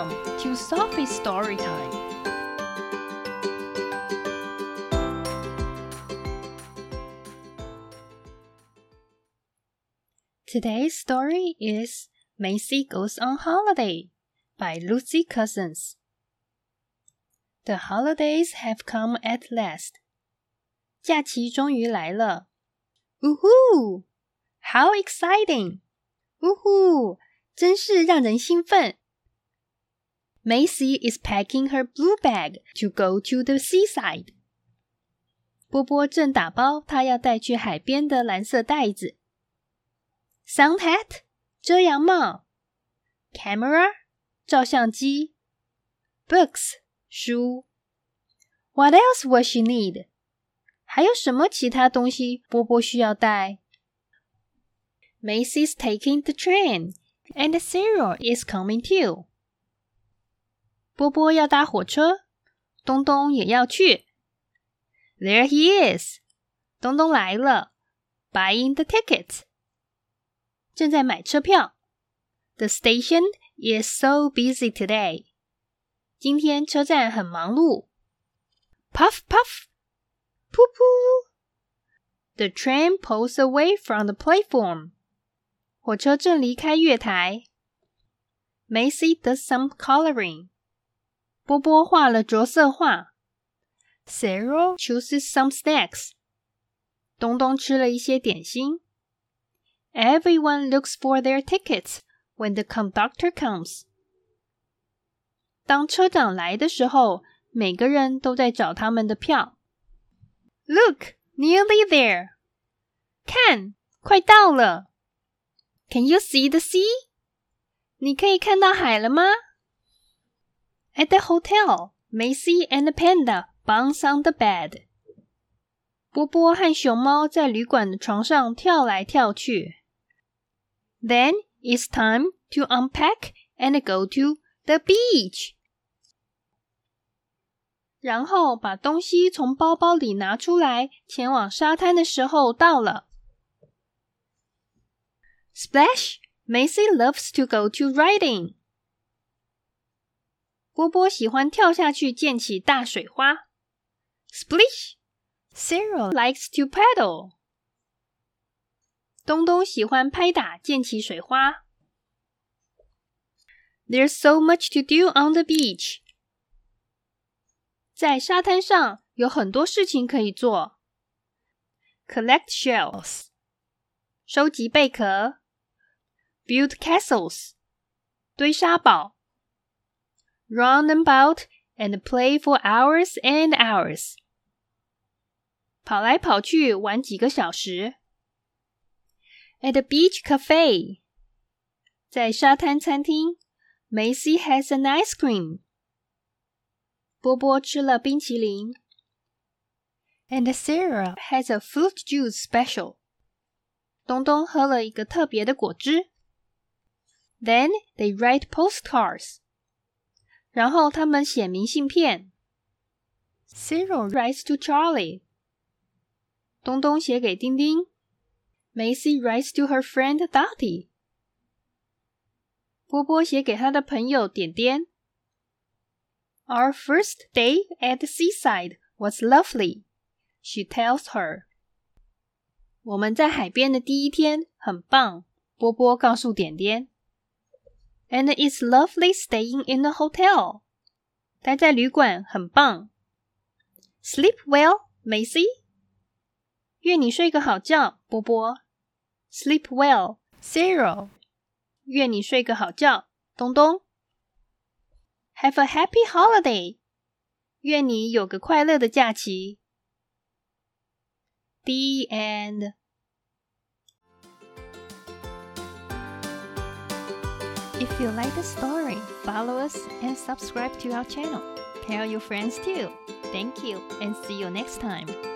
Welcome to Sophie's Storytime. Today's story is Maisy Goes on Holiday by Lucy Cousins. The holidays have come at last. 假期终于来了。Woohoo! How exciting! Woohoo! 真是让人兴奋。Maisy is packing her blue bag to go to the seaside. 波波正打包她要带去海边的蓝色袋子。Sun hat, 遮阳帽。Camera, 照相机。Books, 书。What else would she need? 还有什么其他东西波波需要带？ Maisy's taking the train.And Cyril is coming too. 波波要搭火车，东东也要去。There he is. 东东来了 ，buying the tickets. 正在买车票。The station is so busy today. 今天车站很忙碌。Puff puff, 噗噗。The train pulls away from the platform.火车正离开月台。Maisy does some coloring. 波波画了着色画。Cyril chooses some snacks. 东东吃了一些点心。Everyone looks for their tickets when the conductor comes. 当车长来的时候，每个人都在找他们的票。Look, nearly there. 看，快到了。Can you see the sea? 你可以看到海了吗？ At the hotel, Maisy and the panda bounce on the bed. 波波和熊猫在旅馆的床上跳来跳去。Then it's time to unpack and go to the beach. 然后把东西从包包里拿出来，前往沙滩的时候到了。Splash, Maisy loves to go to riding. 波波喜欢跳下去溅起大水花。Splish, Cyril likes to paddle. 东东喜欢拍打溅起水花。There's so much to do on the beach. 在沙滩上有很多事情可以做。Collect shells. 收集贝壳。Build castles. 堆沙堡。Run about and play for hours and hours. 跑来跑去玩几个小时。At the beach cafe. 在沙滩餐厅 Maisy has an ice cream. 波波吃了冰淇淋。And Sarah has a fruit juice special. 东东喝了一个特别的果汁。Then they write postcards. 然后他们写明信片。Cyril writes to Charlie. 东东写给丁丁。Maisy writes to her friend Dottie. 波波写给他的朋友点点。Our first day at the seaside was lovely, she tells her.我们在海边的第一天很棒，波波告诉点点。And it's lovely staying in the hotel. 待在旅馆很棒。Sleep well, Maisy. 愿你睡个好觉，波波。Sleep well, Cyril. 愿你睡个好觉，东东。Have a happy holiday. 愿你有个快乐的假期。The end. If you like the story, follow us and subscribe to our channel. Tell your friends too. Thank you and see you next time.